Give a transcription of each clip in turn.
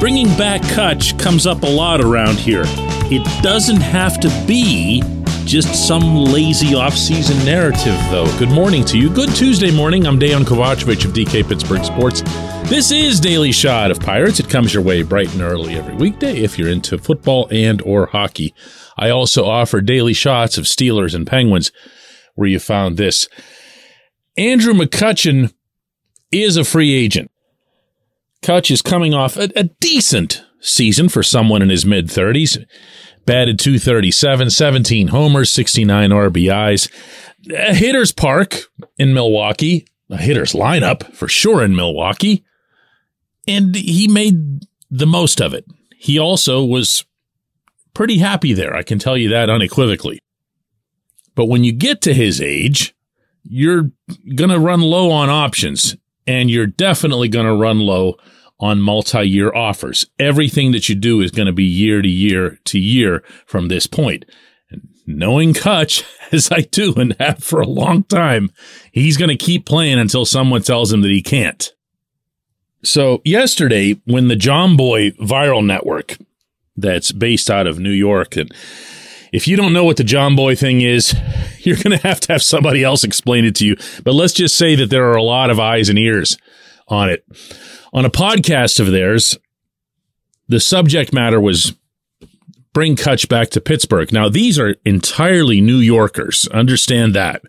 Bringing back Kutch comes up a lot around here. It doesn't have to be just some lazy off-season narrative, though. Good morning to you. Good Tuesday morning. I'm Dayan Kovacevic of DK Pittsburgh Sports. This is Daily Shot of Pirates. It comes your way bright and early every weekday if you're into football and or hockey. I also offer daily shots of Steelers and Penguins where you found this. Andrew McCutchen is a free agent. Kutch is coming off a decent season for someone in his mid-30s. Batted .237, 17 homers, 69 RBIs. A hitter's park in Milwaukee. A hitter's lineup for sure in Milwaukee. And he made the most of it. He also was pretty happy there. I can tell you that unequivocally. But when you get to his age, you're going to run low on options. And you're definitely going to run low on multi-year offers. Everything that you do is going to be year to year to year from this point. And knowing Kutch, as I do and have for a long time, he's going to keep playing until someone tells him that he can't. So yesterday, when the John Boy viral network that's based out of New York, and if you don't know what the John Boy thing is, you're going to have somebody else explain it to you. But let's just say that there are a lot of eyes and ears on it. On a podcast of theirs, the subject matter was bring Kutch back to Pittsburgh. Now, these are entirely New Yorkers. Understand that.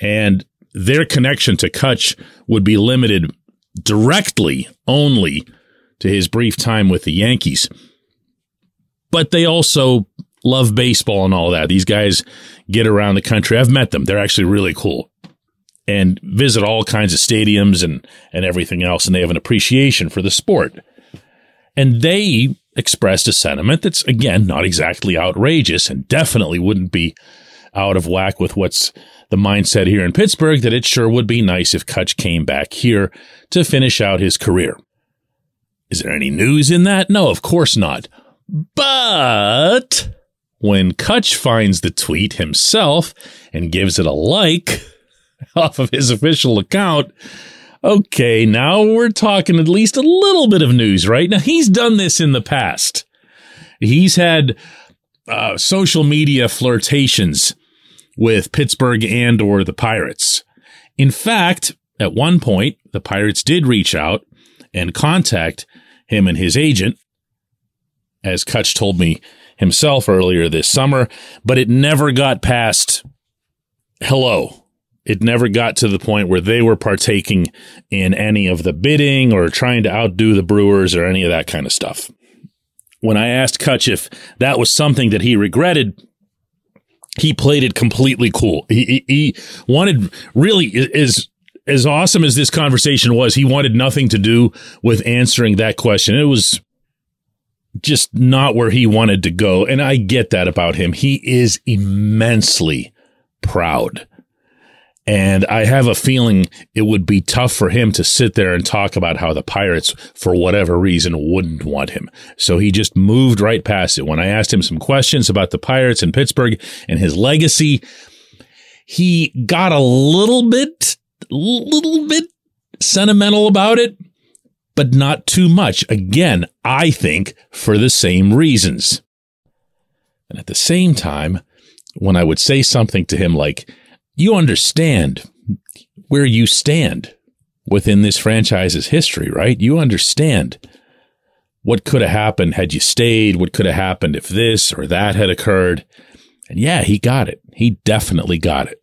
And their connection to Kutch would be limited directly only to his brief time with the Yankees. But they also love baseball and all that. These guys get around the country. I've met them. They're actually really cool and visit all kinds of stadiums and everything else. And they have an appreciation for the sport. And they expressed a sentiment that's, again, not exactly outrageous and definitely wouldn't be out of whack with what's the mindset here in Pittsburgh, that it sure would be nice if Kutch came back here to finish out his career. Is there any news in that? No, of course not. But when Kutch finds the tweet himself and gives it a like off of his official account, okay, now we're talking at least a little bit of news, right? Now, he's done this in the past. He's had social media flirtations with Pittsburgh and or the Pirates. In fact, at one point, the Pirates did reach out and contact him and his agent, as Kutch told me himself earlier this summer, but it never got past hello. It never got to the point where they were partaking in any of the bidding or trying to outdo the Brewers or any of that kind of stuff. When I asked Kutch if that was something that he regretted, he played it completely cool. He wanted, really, as awesome as this conversation was, he wanted nothing to do with answering that question. It was just not where he wanted to go. And I get that about him. He is immensely proud. And I have a feeling it would be tough for him to sit there and talk about how the Pirates, for whatever reason, wouldn't want him. So he just moved right past it. When I asked him some questions about the Pirates and Pittsburgh and his legacy, he got a little bit sentimental about it, but not too much. Again, I think for the same reasons. And at the same time, when I would say something to him like, you understand where you stand within this franchise's history, right? You understand what could have happened had you stayed, what could have happened if this or that had occurred. And yeah, he got it. He definitely got it.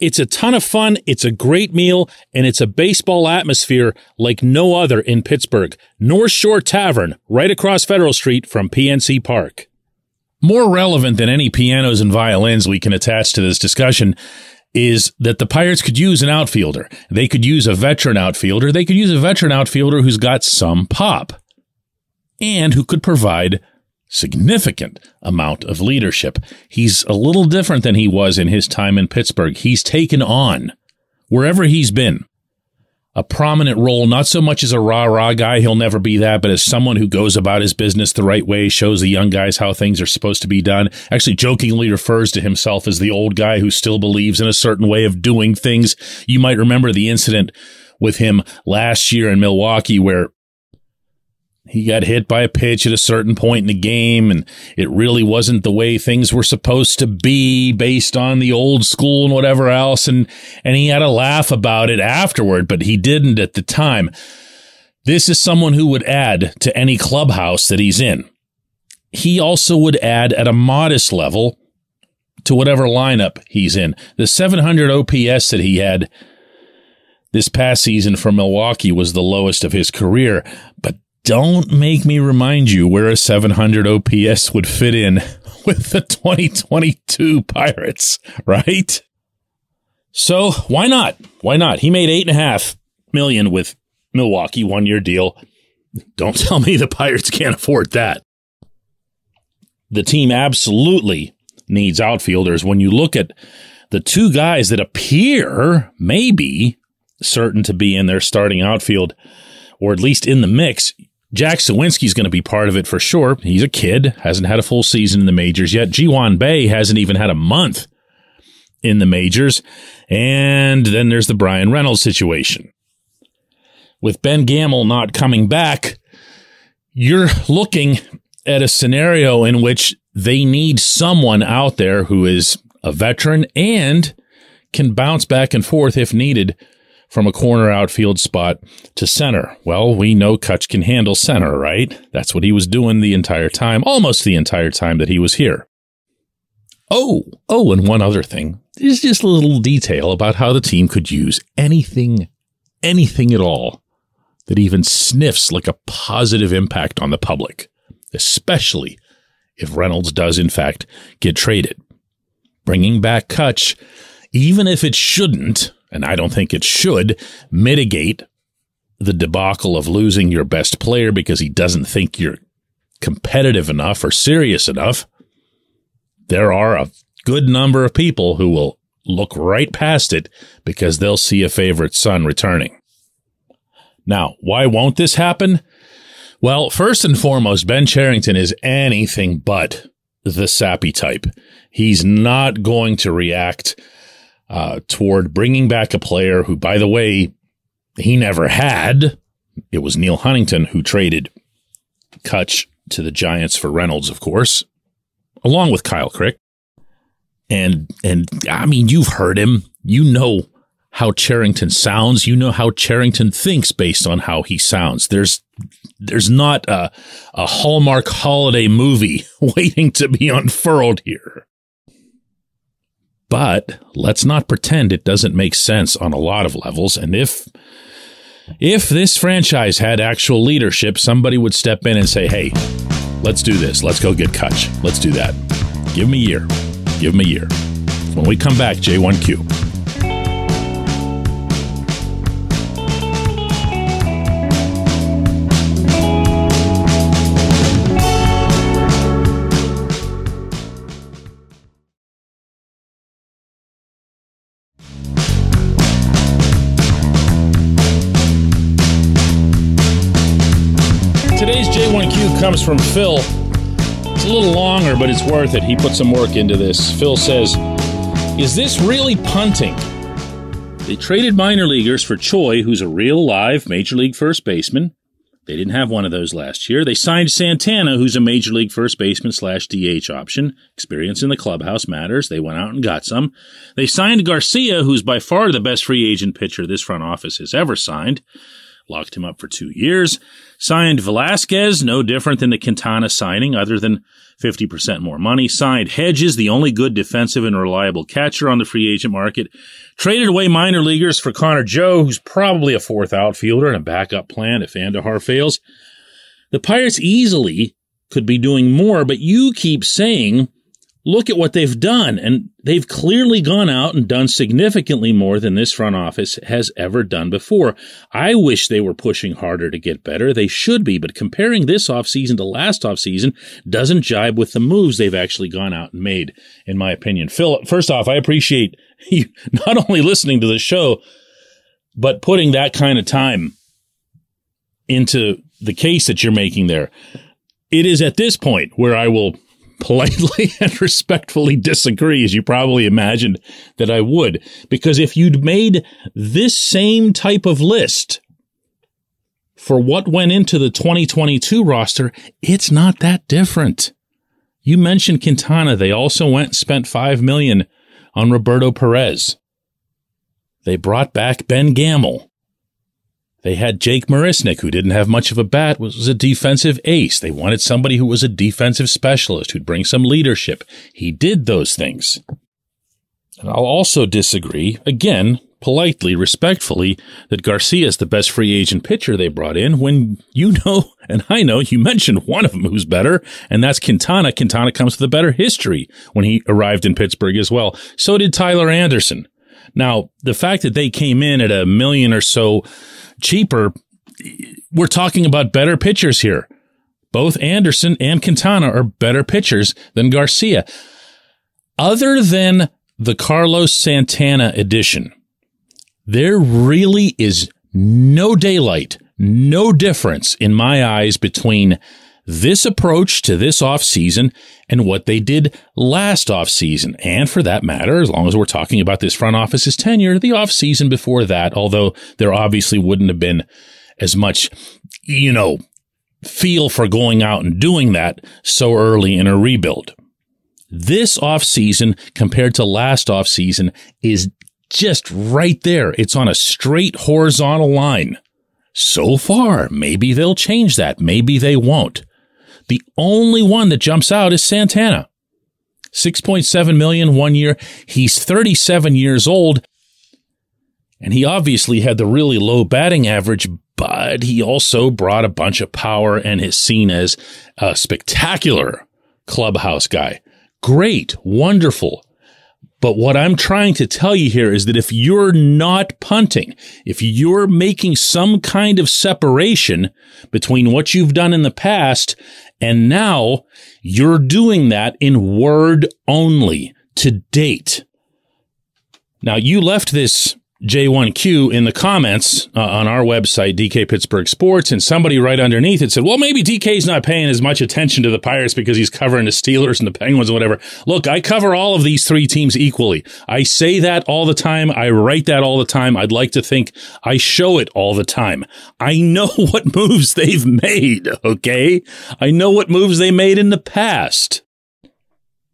It's a ton of fun, it's a great meal, and it's a baseball atmosphere like no other in Pittsburgh. North Shore Tavern, right across Federal Street from PNC Park. More relevant than any pianos and violins we can attach to this discussion is that the Pirates could use an outfielder. They could use a veteran outfielder. They could use a veteran outfielder who's got some pop and who could provide significant amount of leadership. He's a little different than he was in his time in Pittsburgh. He's taken on, wherever he's been, a prominent role, not so much as a rah-rah guy, he'll never be that, but as someone who goes about his business the right way, shows the young guys how things are supposed to be done, actually jokingly refers to himself as the old guy who still believes in a certain way of doing things. You might remember the incident with him last year in Milwaukee where he got hit by a pitch at a certain point in the game, and it really wasn't the way things were supposed to be based on the old school and whatever else. And he had a laugh about it afterward, but he didn't at the time. This is someone who would add to any clubhouse that he's in. He also would add at a modest level to whatever lineup he's in. The 700 OPS that he had this past season for Milwaukee was the lowest of his career, but don't make me remind you where a 700 OPS would fit in with the 2022 Pirates, right? So why not? Why not? He made $8.5 million with Milwaukee, one-year deal. Don't tell me the Pirates can't afford that. The team absolutely needs outfielders. When you look at the two guys that appear maybe certain to be in their starting outfield, or at least in the mix, Jack Sawinski is going to be part of it for sure. He's a kid, hasn't had a full season in the majors yet. Jiwan Bae hasn't even had a month in the majors. And then there's the Brian Reynolds situation. With Ben Gamel not coming back, you're looking at a scenario in which they need someone out there who is a veteran and can bounce back and forth if needed from a corner outfield spot to center. Well, we know Kutch can handle center, right? That's what he was doing the entire time, almost the entire time that he was here. Oh, and one other thing. There's just a little detail about how the team could use anything at all that even sniffs like a positive impact on the public, especially if Reynolds does, in fact, get traded. Bringing back Kutch, even if it shouldn't, and I don't think it should, mitigate the debacle of losing your best player because he doesn't think you're competitive enough or serious enough. There are a good number of people who will look right past it because they'll see a favorite son returning. Now, why won't this happen? Well, first and foremost, Ben Cherington is anything but the sappy type. He's not going to react toward bringing back a player who, by the way, he never had. It was Neil Huntington who traded Kutch to the Giants for Reynolds, of course, along with Kyle Crick. And I mean, you've heard him. You know how Cherington sounds. You know how Cherington thinks based on how he sounds. There's not a Hallmark holiday movie waiting to be unfurled here. But let's not pretend it doesn't make sense on a lot of levels. And if this franchise had actual leadership, somebody would step in and say, hey, let's do this. Let's go get Kutch. Let's do that. Give him a year. Give him a year. When we come back, J1Q. J1Q comes from Phil. It's a little longer, but it's worth it. He put some work into this. Phil says, is this really punting? They traded minor leaguers for Choi, who's a real live Major League first baseman. They didn't have one of those last year. They signed Santana, who's a Major League first baseman / DH option. Experience in the clubhouse matters. They went out and got some. They signed Garcia, who's by far the best free agent pitcher this front office has ever signed. Locked him up for 2 years. Signed Velasquez, no different than the Quintana signing, other than 50% more money. Signed Hedges, the only good defensive and reliable catcher on the free agent market. Traded away minor leaguers for Connor Joe, who's probably a fourth outfielder and a backup plan if Andahar fails. The Pirates easily could be doing more, but you keep saying, look at what they've done, and they've clearly gone out and done significantly more than this front office has ever done before. I wish they were pushing harder to get better. They should be, but comparing this offseason to last offseason doesn't jibe with the moves they've actually gone out and made, in my opinion. Phil, first off, I appreciate you not only listening to the show, but putting that kind of time into the case that you're making there. It is at this point where I will politely and respectfully disagree, as you probably imagined that I would. Because if you'd made this same type of list for what went into the 2022 roster, it's not that different. You mentioned Quintana. They also went and spent $5 million on Roberto Perez. They brought back Ben Gamel. They had Jake Marisnick, who didn't have much of a bat, was a defensive ace. They wanted somebody who was a defensive specialist, who'd bring some leadership. He did those things. And I'll also disagree, again, politely, respectfully, that Garcia is the best free agent pitcher they brought in when you know, and I know, you mentioned one of them who's better, and that's Quintana. Quintana comes with a better history when he arrived in Pittsburgh as well. So did Tyler Anderson. Now, the fact that they came in at $1 million or so cheaper, we're talking about better pitchers here. Both Anderson and Quintana are better pitchers than Garcia. Other than the Carlos Santana addition, there really is no daylight, no difference in my eyes between this approach to this offseason and what they did last offseason. And for that matter, as long as we're talking about this front office's tenure, the offseason before that, although there obviously wouldn't have been as much, feel for going out and doing that so early in a rebuild. This offseason compared to last offseason is just right there. It's on a straight horizontal line. So far, maybe they'll change that. Maybe they won't. The only one that jumps out is Santana. $6.7 million 1 year. He's 37 years old, and he obviously had the really low batting average, but he also brought a bunch of power and is seen as a spectacular clubhouse guy. Great, wonderful. But what I'm trying to tell you here is that if you're not punting, if you're making some kind of separation between what you've done in the past and now, you're doing that in word only to date. Now, you left this J1Q in the comments on our website, DK Pittsburgh Sports, and somebody right underneath it said, well, maybe DK's not paying as much attention to the Pirates because he's covering the Steelers and the Penguins and whatever. Look, I cover all of these three teams equally. I say that all the time. I write that all the time. I'd like to think I show it all the time. I know what moves they've made, okay? I know what moves they made in the past.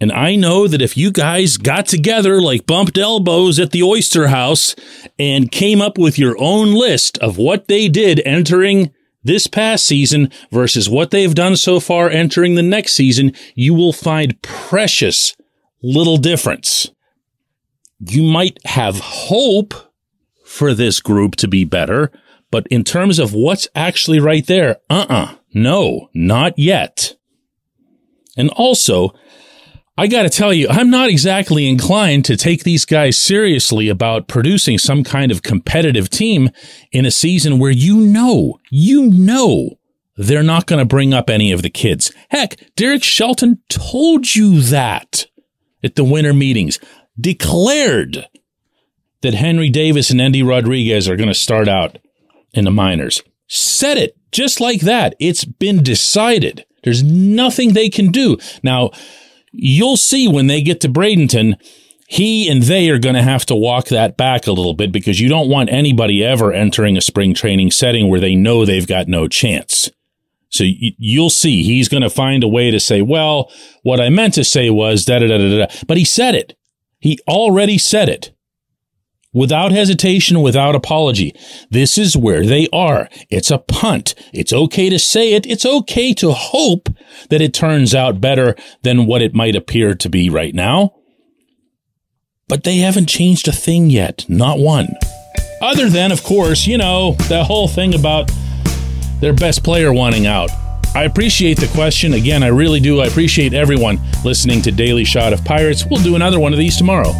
And I know that if you guys got together like bumped elbows at the Oyster House and came up with your own list of what they did entering this past season versus what they've done so far entering the next season, you will find precious little difference. You might have hope for this group to be better, but in terms of what's actually right there, no, not yet. And also, I got to tell you, I'm not exactly inclined to take these guys seriously about producing some kind of competitive team in a season where you know they're not going to bring up any of the kids. Heck, Derek Shelton told you that at the winter meetings, declared that Henry Davis and Andy Rodriguez are going to start out in the minors. said it just like that. It's been decided. There's nothing they can do. Now, you'll see when they get to Bradenton, he and they are going to have to walk that back a little bit, because you don't want anybody ever entering a spring training setting where they know they've got no chance. So you'll see he's going to find a way to say, well, what I meant to say was da-da-da-da-da. But he said it. He already said it. Without hesitation, without apology. This is where they are. It's a punt. It's okay to say it. It's okay to hope that it turns out better than what it might appear to be right now. But they haven't changed a thing yet. Not one. Other than, of course, you know, the whole thing about their best player wanting out. I appreciate the question. Again, I really do. I appreciate everyone listening to Daily Shot of Pirates. We'll do another one of these tomorrow.